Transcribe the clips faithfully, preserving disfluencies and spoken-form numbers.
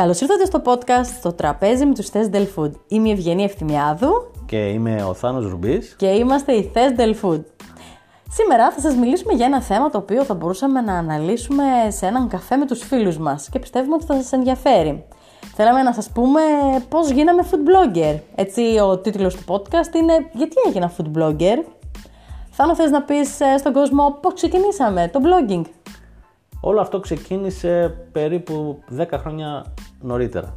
Καλώς ήρθατε στο podcast στο τραπέζι με τους θες Del Food. Είμαι η Ευγενή Ευθυμιάδου. Και είμαι ο Θάνος Ρουμπής. Και είμαστε οι θες Del Food. Σήμερα θα σας μιλήσουμε για ένα θέμα το οποίο θα μπορούσαμε να αναλύσουμε σε έναν καφέ με τους φίλους μας και πιστεύουμε ότι θα σας ενδιαφέρει. Θέλαμε να σας πούμε πώς γίναμε food blogger. Έτσι, ο τίτλος του podcast είναι «Γιατί έγινα food blogger». Θάνο, θες να πεις στον κόσμο πώς ξεκινήσαμε το blogging? Όλο αυτό ξεκίνησε περίπου δέκα χρόνια νωρίτερα.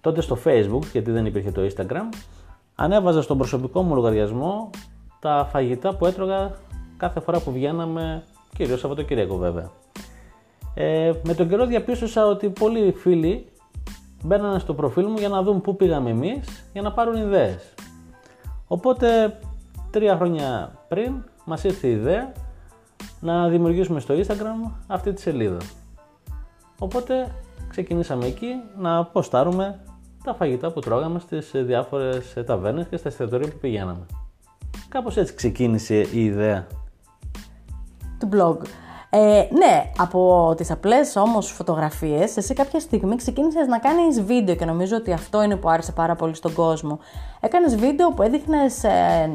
Τότε στο Facebook, γιατί δεν υπήρχε το Instagram, ανέβαζα στον προσωπικό μου λογαριασμό τα φαγητά που έτρωγα κάθε φορά που βγαίναμε, κυρίως Σαββατοκύριακο βέβαια. Ε, με τον καιρό διαπίστωσα ότι πολλοί φίλοι μπαίνανε στο προφίλ μου για να δουν πού πήγαμε εμείς, για να πάρουν ιδέες. Οπότε τρία χρόνια πριν μας ήρθε η ιδέα να δημιουργήσουμε στο Instagram αυτή τη σελίδα. Οπότε ξεκινήσαμε εκεί να ποστάρουμε τα φαγητά που τρώγαμε στις διάφορες ταβέρνες και στα εστιατόρια που πηγαίναμε. Κάπως έτσι ξεκίνησε η ιδέα του blog. Ε, ναι, από τις απλές όμως φωτογραφίες, εσύ κάποια στιγμή ξεκίνησες να κάνεις βίντεο και νομίζω ότι αυτό είναι που άρεσε πάρα πολύ στον κόσμο. Έκανες βίντεο που έδειχνες ε,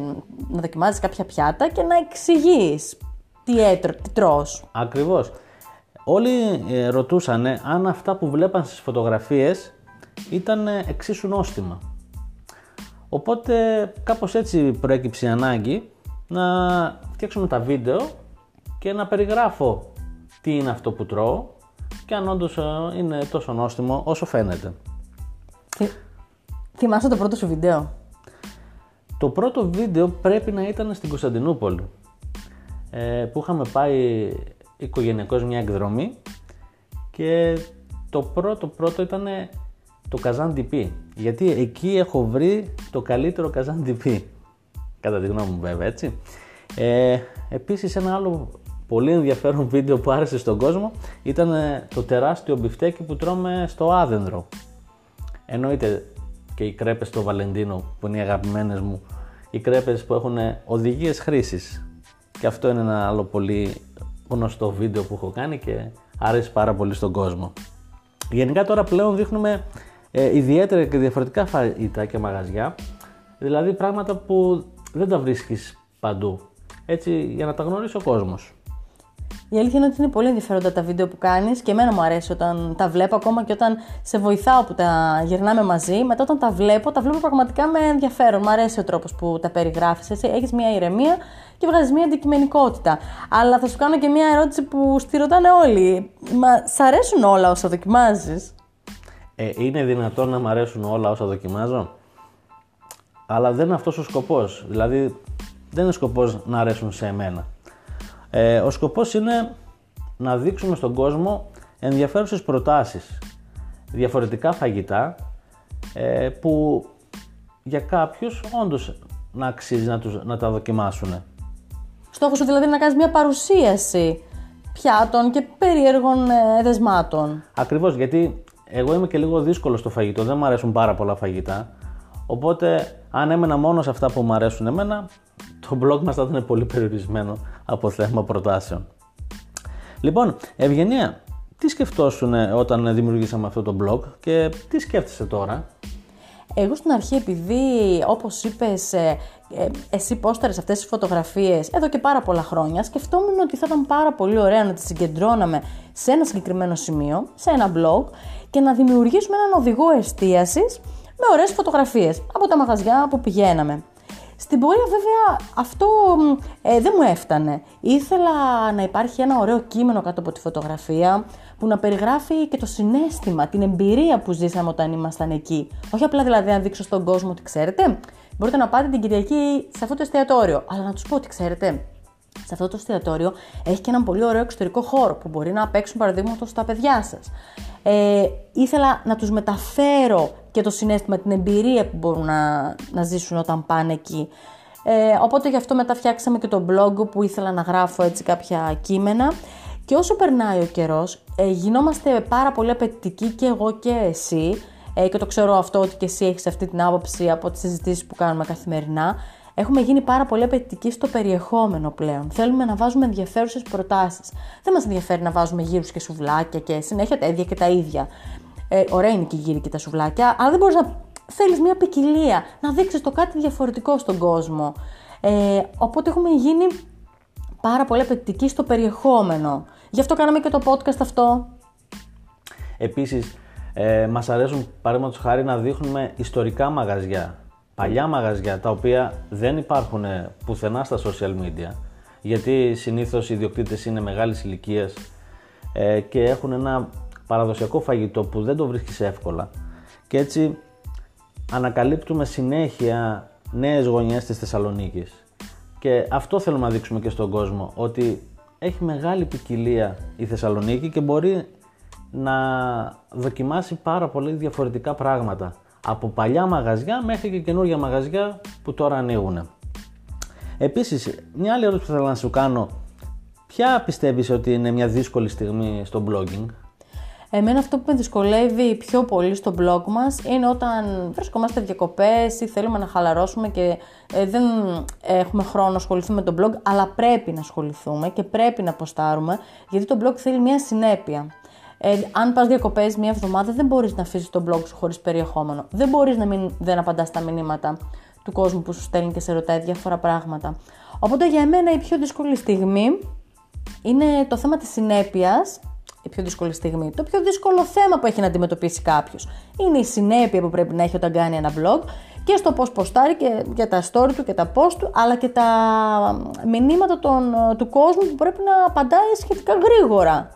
να δοκιμάζεις κάποια πιάτα και να εξηγείς τι, έτρο, τι τρως. Ακριβώς. Όλοι ε, ρωτούσανε αν αυτά που βλέπαν στις φωτογραφίες ήταν εξίσου νόστιμα. Οπότε κάπως έτσι προέκυψε η ανάγκη να φτιάξουμε τα βίντεο και να περιγράφω τι είναι αυτό που τρώω και αν όντως είναι τόσο νόστιμο όσο φαίνεται. Θυ... Θυμάσαι το πρώτο σου βίντεο? Το πρώτο βίντεο πρέπει να ήταν στην Κωνσταντινούπολη, ε, που είχαμε πάει οικογενειακώς μια εκδρομή και το πρώτο πρώτο ήταν το καζάν ντι πι, γιατί εκεί έχω βρει το καλύτερο καζάν ντι πι, κατά τη γνώμη μου βέβαια, έτσι. Ε, επίσης ένα άλλο πολύ ενδιαφέρον βίντεο που άρεσε στον κόσμο ήταν το τεράστιο μπιφτέκι που τρώμε στο Άδενδρο. Εννοείται και οι κρέπες στο Βαλεντίνο που είναι οι αγαπημένες μου, οι κρέπες που έχουν οδηγίες χρήσης, και αυτό είναι ένα άλλο πολύ γνωστό βίντεο που έχω κάνει και άρεσε πάρα πολύ στον κόσμο. Γενικά τώρα πλέον δείχνουμε ε, ιδιαίτερα και διαφορετικά φαγητά και μαγαζιά, δηλαδή πράγματα που δεν τα βρίσκεις παντού, έτσι, για να τα γνωρίσει ο κόσμος. Η αλήθεια είναι ότι είναι πολύ ενδιαφέροντα τα βίντεο που κάνεις και εμένα μου αρέσει όταν τα βλέπω, ακόμα και όταν σε βοηθάω που τα γυρνάμε μαζί. Μετά όταν τα βλέπω, τα βλέπω πραγματικά με ενδιαφέρον. Μου αρέσει ο τρόπος που τα περιγράφεις, έτσι. Έχεις μια ηρεμία και βγάζεις μια αντικειμενικότητα. Αλλά θα σου κάνω και μια ερώτηση που στη ρωτάνε όλοι. Μα σ' αρέσουν όλα όσα δοκιμάζεις? Ε, είναι δυνατόν να μ' αρέσουν όλα όσα δοκιμάζω? Αλλά δεν είναι αυτός ο σκοπός. Δηλαδή, δεν είναι σκοπός να αρέσουν σε εμένα. Ε, ο σκοπός είναι να δείξουμε στον κόσμο ενδιαφέρουσες προτάσεις, διαφορετικά φαγητά ε, που για κάποιους όντως να αξίζει να, τους, να τα δοκιμάσουν. Στόχος σου δηλαδή είναι να κάνεις μια παρουσίαση πιάτων και περίεργων ε, δεσμάτων. Ακριβώς, γιατί εγώ είμαι και λίγο δύσκολος στο φαγητό, δεν μου αρέσουν πάρα πολλά φαγητά. Οπότε αν έμενα μόνο σε αυτά που μου αρέσουν εμένα, το blog μας θα ήταν πολύ περιορισμένο από θέμα προτάσεων. Λοιπόν, Ευγενία, τι σκεφτόσουν όταν δημιουργήσαμε αυτό το blog και τι σκέφτεσαι τώρα? Εγώ στην αρχή, επειδή όπως είπες, ε, ε, εσύ πόσταρες αυτές τις φωτογραφίες εδώ και πάρα πολλά χρόνια, σκεφτόμουν ότι θα ήταν πάρα πολύ ωραία να τις συγκεντρώναμε σε ένα συγκεκριμένο σημείο, σε ένα blog και να δημιουργήσουμε έναν οδηγό εστίασης με ωραίες φωτογραφίες από τα μαγαζιά που πηγαίναμε. Στην πορεία βέβαια αυτό ε, δεν μου έφτανε. Ήθελα να υπάρχει ένα ωραίο κείμενο κάτω από τη φωτογραφία που να περιγράφει και το συναίσθημα, την εμπειρία που ζήσαμε όταν ήμασταν εκεί. Όχι απλά δηλαδή να δείξω στον κόσμο ότι ξέρετε, μπορείτε να πάτε την Κυριακή σε αυτό το εστιατόριο, αλλά να τους πω ότι ξέρετε, σε αυτό το εστιατόριο έχει και έναν πολύ ωραίο εξωτερικό χώρο που μπορεί να παίξουν παραδείγματος στα παιδιά σας. Ε, ήθελα να τους μεταφέρω και το συναίσθημα, την εμπειρία που μπορούν να, να ζήσουν όταν πάνε εκεί. Ε, οπότε γι' αυτό μετά φτιάξαμε και το blog που ήθελα να γράφω έτσι κάποια κείμενα. Και όσο περνάει ο καιρός, ε, γινόμαστε πάρα πολύ απαιτητικοί και εγώ και εσύ. Ε, και το ξέρω αυτό ότι και εσύ έχεις αυτή την άποψη από τις συζητήσεις που κάνουμε καθημερινά. Έχουμε γίνει πάρα πολύ απαιτητικοί στο περιεχόμενο πλέον. Θέλουμε να βάζουμε ενδιαφέρουσες προτάσεις. Δεν μας ενδιαφέρει να βάζουμε γύρους και σουβλάκια και συνέχεια τα ίδια και τα ίδια. Ε, ωραία είναι και γύρι και τα σουβλάκια, αλλά δεν μπορείς να θέλεις μια ποικιλία, να δείξεις το κάτι διαφορετικό στον κόσμο. Ε, οπότε έχουμε γίνει πάρα πολύ απαιτητικοί στο περιεχόμενο. Γι' αυτό κάναμε και το podcast αυτό. Επίσης, ε, μας αρέσουν παραδείγματος χάρη να δείχνουμε ιστορικά μαγαζιά, παλιά μαγαζιά, τα οποία δεν υπάρχουν πουθενά στα social media, γιατί συνήθως οι ιδιοκτήτες είναι μεγάλης ηλικίας ε, και έχουν ένα παραδοσιακό φαγητό που δεν το βρίσκεις εύκολα. Και έτσι ανακαλύπτουμε συνέχεια νέες γωνιές της Θεσσαλονίκης. Και αυτό θέλουμε να δείξουμε και στον κόσμο, ότι έχει μεγάλη ποικιλία η Θεσσαλονίκη και μπορεί να δοκιμάσει πάρα πολύ διαφορετικά πράγματα, από παλιά μαγαζιά μέχρι και καινούργια μαγαζιά που τώρα ανοίγουν. Επίσης, μια άλλη ερώτηση που θέλω να σου κάνω, ποια πιστεύεις ότι είναι μια δύσκολη στιγμή στο blogging? Εμένα αυτό που με δυσκολεύει πιο πολύ στο blog μας είναι όταν βρισκόμαστε διακοπές ή θέλουμε να χαλαρώσουμε και δεν έχουμε χρόνο να ασχοληθούμε με το blog, αλλά πρέπει να ασχοληθούμε και πρέπει να ποστάρουμε, γιατί το blog θέλει μια συνέπεια. Ε, αν πας διακοπές μια εβδομάδα, δεν μπορείς να αφήσεις τον blog σου χωρίς περιεχόμενο. Δεν μπορείς να μην, δεν απαντάς στα μηνύματα του κόσμου που σου στέλνει και σε ρωτάει διάφορα πράγματα. Οπότε για εμένα η πιο δύσκολη στιγμή είναι το θέμα της συνέπειας. Η πιο δύσκολη στιγμή, το πιο δύσκολο θέμα που έχει να αντιμετωπίσει κάποιος είναι η συνέπεια που πρέπει να έχει όταν κάνει ένα blog και στο πώς ποστάρει και για τα story του και τα post του, αλλά και τα μηνύματα των, του κόσμου που πρέπει να απαντάει σχετικά γρήγορα.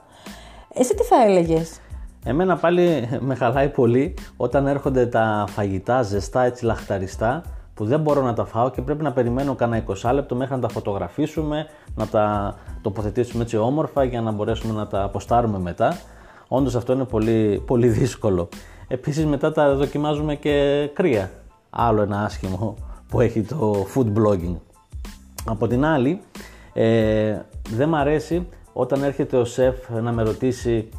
Εσύ τι θα έλεγες? Εμένα πάλι με χαλάει πολύ όταν έρχονται τα φαγητά ζεστά, έτσι λαχταριστά, που δεν μπορώ να τα φάω και πρέπει να περιμένω κανένα είκοσι λεπτό μέχρι να τα φωτογραφίσουμε, να τα τοποθετήσουμε έτσι όμορφα για να μπορέσουμε να τα αποστάρουμε μετά. Όντως αυτό είναι πολύ, πολύ δύσκολο. Επίσης μετά τα δοκιμάζουμε και κρύα. Άλλο ένα άσχημο που έχει το food blogging. Από την άλλη, ε, δεν μ' αρέσει όταν έρχεται ο σεφ να με ρωτήσει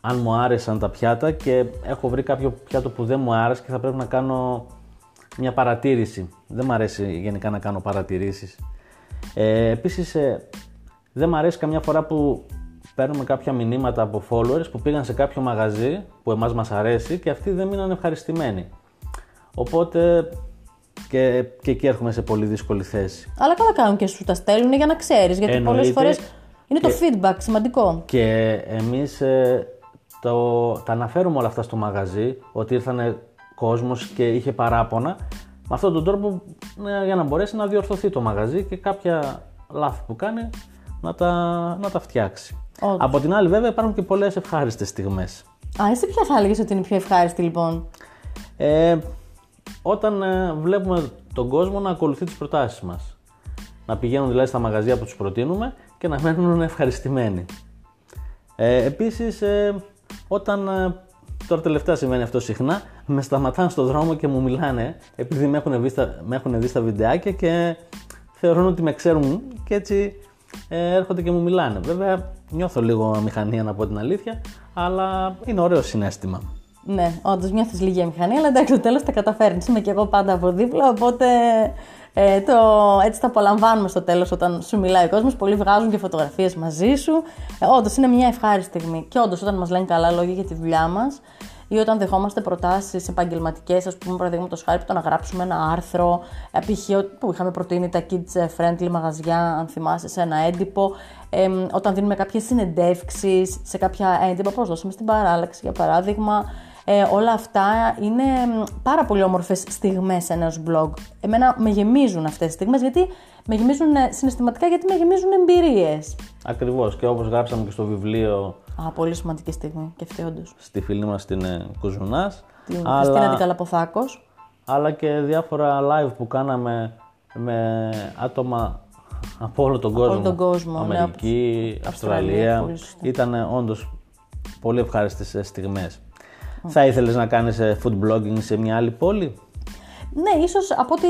αν μου άρεσαν τα πιάτα και έχω βρει κάποιο πιάτο που δεν μου άρεσε και θα πρέπει να κάνω μια παρατήρηση. Δεν μ' αρέσει γενικά να κάνω παρατηρήσεις. Ε, επίσης, ε, δεν μ' αρέσει καμιά φορά που παίρνουμε κάποια μηνύματα από followers που πήγαν σε κάποιο μαγαζί που εμάς μας αρέσει και αυτοί δεν μείναν ευχαριστημένοι. Οπότε και, και εκεί έρχομαι σε πολύ δύσκολη θέση. Αλλά καλά κάνουν και σου τα στέλνουν για να ξέρεις, γιατί εννοείται, πολλές φορές είναι και το feedback σημαντικό. Και εμείς ε, το, τα αναφέρουμε όλα αυτά στο μαγαζί, ότι ήρθανε κόσμος και είχε παράπονα, με αυτόν τον τρόπο για να μπορέσει να διορθωθεί το μαγαζί και κάποια λάθη που κάνει να τα, να τα φτιάξει. Όντως. Από την άλλη βέβαια υπάρχουν και πολλές ευχάριστες στιγμές. Α, εσύ ποια θα έλεγες ότι είναι η πιο ευχάριστη λοιπόν? Ε, όταν ε, βλέπουμε τον κόσμο να ακολουθεί τις προτάσεις μας. Να πηγαίνουν δηλαδή στα μαγαζιά που τους προτείνουμε και να μένουν ευχαριστημένοι. Ε, επίσης ε, όταν... Ε, Τώρα τελευταία συμβαίνει αυτό συχνά, με σταματάνε στον δρόμο και μου μιλάνε επειδή με έχουν δει στα, με έχουν δει στα βιντεάκια και θεωρούν ότι με ξέρουν και έτσι ε, έρχονται και μου μιλάνε. Βέβαια νιώθω λίγο αμηχανία να πω την αλήθεια, αλλά είναι ωραίο συναίσθημα. Ναι, όντως νιώθεις λίγη αμηχανία, αλλά εντάξει, στο τέλος τα καταφέρνεις. Είμαι και εγώ πάντα από δίπλα, οπότε ε, το, έτσι τα απολαμβάνουμε στο τέλος όταν σου μιλάει ο κόσμος. Πολλοί βγάζουν και φωτογραφίες μαζί σου. Ε, όντως είναι μια ευχάριστη στιγμή. Και όντως όταν μας λένε καλά λόγια για τη δουλειά μας ή όταν δεχόμαστε προτάσεις επαγγελματικές, ας πούμε, παραδείγματος χάρη, το να γράψουμε ένα άρθρο, π.χ. που είχαμε προτείνει τα kids friendly μαγαζιά, αν θυμάσαι, σε ένα έντυπο, ε, όταν δίνουμε κάποιες συνεντεύξεις σε κάποια έντυπα, πώς δώσαμε στην παράλλαξη, για παράδειγμα. Ε, όλα αυτά είναι πάρα πολύ όμορφες στιγμές ενός blog. Εμένα με γεμίζουν αυτές τις στιγμές, γιατί με γεμίζουν συναισθηματικά, γιατί με γεμίζουν εμπειρίες. Ακριβώς, και όπως γράψαμε και στο βιβλίο. Α, πολύ σημαντική στιγμή και αυτή όντως. Στη φίλη μας την Κουζουνάς. Την Αντικαλαποθάκος. Αλλά και διάφορα live που κάναμε με άτομα από όλο τον από κόσμο. Όλο τον κόσμο. Αμερική, ναι, Αυστραλία. Αυστραλία. Ήταν όντως πολύ ευχάριστες στιγμές. Θα ήθελες να κάνεις food blogging σε μια άλλη πόλη? Ναι, ίσως από ό,τι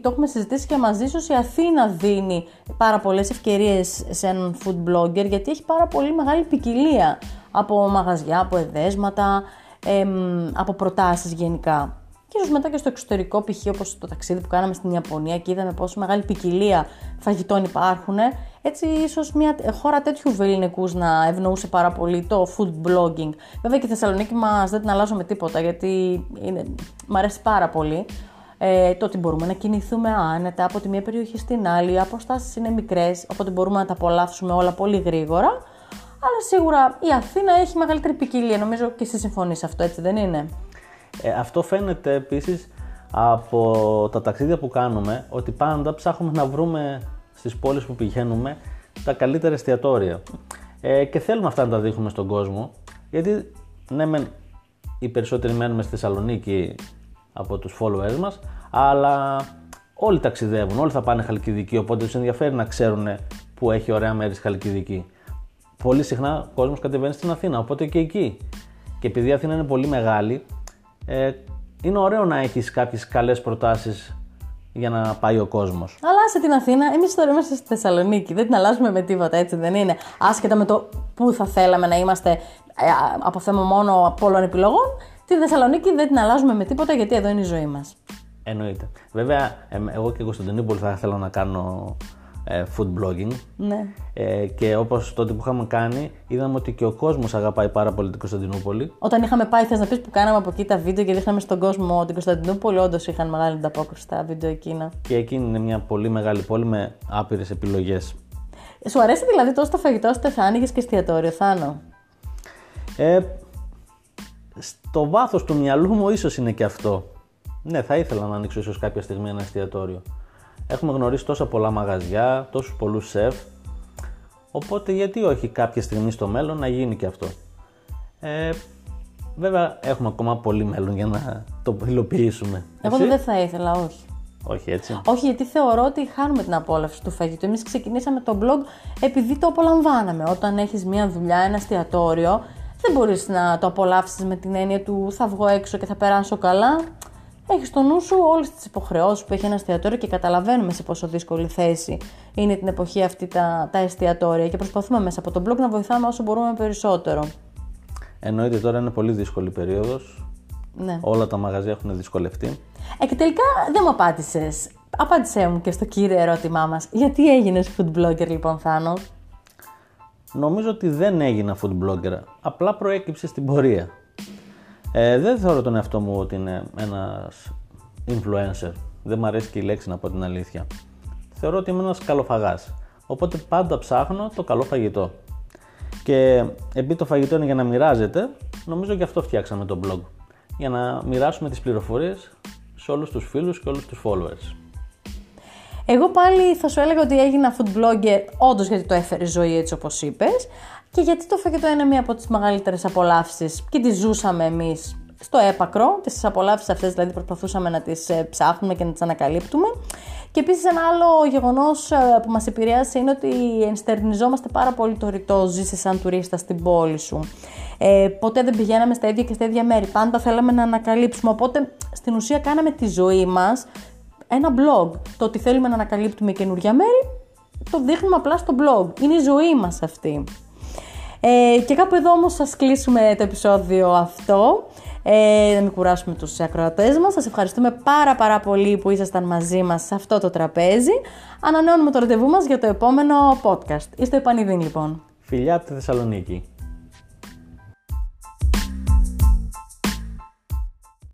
το έχουμε συζητήσει και μαζί, ίσως η Αθήνα δίνει πάρα πολλές ευκαιρίες σε έναν food blogger, γιατί έχει πάρα πολύ μεγάλη ποικιλία από μαγαζιά, από εδέσματα, εμ, από προτάσεις γενικά. Και ίσως μετά και στο εξωτερικό, π.χ. όπως το ταξίδι που κάναμε στην Ιαπωνία και είδαμε πόσο μεγάλη ποικιλία φαγητών υπάρχουν, Έτσι, ίσως μια χώρα τέτοιου βελληνικούς να ευνοούσε πάρα πολύ το food blogging. Βέβαια και η Θεσσαλονίκη μας δεν την αλλάζω με τίποτα, γιατί είναι, μ' αρέσει πάρα πολύ. Ε, το ότι μπορούμε να κινηθούμε άνετα από τη μία περιοχή στην άλλη, οι αποστάσεις είναι μικρές, οπότε μπορούμε να τα απολαύσουμε όλα πολύ γρήγορα. Αλλά σίγουρα η Αθήνα έχει μεγαλύτερη ποικιλία, νομίζω και εσύ συμφωνείς αυτό, έτσι δεν είναι? Ε, αυτό φαίνεται επίσης από τα ταξίδια που κάνουμε, ότι πάντα ψάχνουμε να βρούμε στις πόλεις που πηγαίνουμε τα καλύτερα εστιατόρια. Ε, και θέλουμε αυτά να τα δείχνουμε στον κόσμο, γιατί ναι μεν οι περισσότεροι μένουμε στη Θεσσαλονίκη από τους followers μας, αλλά όλοι ταξιδεύουν, όλοι θα πάνε Χαλκιδική, οπότε τους ενδιαφέρει να ξέρουν που έχει ωραία μέρη στη Χαλκιδική. Πολύ συχνά ο κόσμος κατεβαίνει στην Αθήνα, οπότε και εκεί. Και επειδή η Αθήνα είναι πολύ μεγάλη, ε, είναι ωραίο να έχεις κάποιες καλές προτάσεις για να πάει ο κόσμος. Αλλάσε την Αθήνα, εμείς τώρα είμαστε στη Θεσσαλονίκη, δεν την αλλάζουμε με τίποτα, έτσι δεν είναι? Άσχετα με το που θα θέλαμε να είμαστε, ε, από θέμα μόνο πολλών επιλογών, τη Θεσσαλονίκη δεν την αλλάζουμε με τίποτα, γιατί εδώ είναι η ζωή μας. Εννοείται. Βέβαια, εγώ και η Κωνσταντινούπολη θα ήθελα να κάνω ε, food blogging. Ναι. Ε, και όπως τότε που είχαμε κάνει, είδαμε ότι και ο κόσμος αγαπάει πάρα πολύ την Κωνσταντινούπολη. Όταν είχαμε πάει, θες να πεις που κάναμε από εκεί τα βίντεο και δείχναμε στον κόσμο την Κωνσταντινούπολη, όντως είχαν μεγάλη ανταπόκριση τα βίντεο εκείνα. Και εκείνη είναι μια πολύ μεγάλη πόλη με άπειρες επιλογές. Σου αρέσει δηλαδή τόσο το φαγητό, ώστε θα άνοιγες και εστιατόριο, Θάνο? Ε, Στο βάθος του μυαλού μου ίσως είναι και αυτό. Ναι, θα ήθελα να ανοίξω ίσως κάποια στιγμή ένα εστιατόριο. Έχουμε γνωρίσει τόσα πολλά μαγαζιά, τόσους πολλούς σεφ, οπότε γιατί όχι κάποια στιγμή στο μέλλον να γίνει και αυτό. Ε, βέβαια έχουμε ακόμα πολύ μέλλον για να το υλοποιήσουμε. Εγώ Εσύ? δεν θα ήθελα, όχι. Όχι έτσι. Όχι, γιατί θεωρώ ότι χάνουμε την απόλαυση του φαγητού. Εμείς ξεκινήσαμε το blog επειδή το απολαμβάναμε. Όταν έχεις μια δουλειά, ένα εστιατόριο, δεν μπορείς να το απολαύσεις με την έννοια του θα βγω έξω και θα περάσω καλά. Έχεις στο νου σου όλες τις υποχρεώσεις που έχει ένα εστιατόριο και καταλαβαίνουμε σε πόσο δύσκολη θέση είναι την εποχή αυτή τα, τα εστιατόρια και προσπαθούμε μέσα από τον blog να βοηθάμε όσο μπορούμε περισσότερο. Εννοείται, τώρα είναι πολύ δύσκολη περίοδος. Ναι. Όλα τα μαγαζιά έχουν δυσκολευτεί. Ε, και τελικά δεν μου απάντησες. Απάντησέ μου και στο κύριο ερώτημά μας. Γιατί έγινες food blogger λοιπόν, Θάνο? Νομίζω ότι δεν έγινα food blogger, απλά προέκυψε στην πορεία. Ε, δεν θεωρώ τον εαυτό μου ότι είναι ένας influencer. Δεν μου αρέσει και η λέξη, να πω την αλήθεια. Θεωρώ ότι είμαι ένας καλοφαγάς, οπότε πάντα ψάχνω το καλό φαγητό. Και επειδή το φαγητό είναι για να μοιράζεται, νομίζω γι' αυτό φτιάξαμε το blog. Για να μοιράσουμε τις πληροφορίες σε όλους τους φίλους και όλους τους followers. Εγώ πάλι θα σου έλεγα ότι έγινα food blogger, όντως γιατί το έφερε ζωή έτσι όπως είπες και γιατί το φαγητό είναι μία από τις μεγαλύτερες απολαύσεις και τις ζούσαμε εμείς στο έπακρο, τις απολαύσεις αυτές δηλαδή προσπαθούσαμε να τις ψάχνουμε και να τις ανακαλύπτουμε. Και επίσης ένα άλλο γεγονός που μας επηρέασε είναι ότι ενστερνιζόμαστε πάρα πολύ το ρητό «ζήσεις σαν τουρίστα στην πόλη σου». Ε, ποτέ δεν πηγαίναμε στα ίδια και στα ίδια μέρη, πάντα θέλαμε να ανακαλύψουμε, οπότε στην ουσία κάναμε τη ζωή μας ένα blog. Το ότι θέλουμε να ανακαλύπτουμε καινούργια μέρη, το δείχνουμε απλά στο blog. Είναι η ζωή μας αυτή. Ε, και κάπου εδώ όμως σας κλείσουμε το επεισόδιο αυτό. Ε, να μην κουράσουμε τους ακροατές μας. Σας ευχαριστούμε πάρα πάρα πολύ που ήσασταν μαζί μας σε αυτό το τραπέζι. Ανανεώνουμε το ραντεβού μας για το επόμενο podcast. Είστε επανειδήν λοιπόν. Φιλιά από τη Θεσσαλονίκη.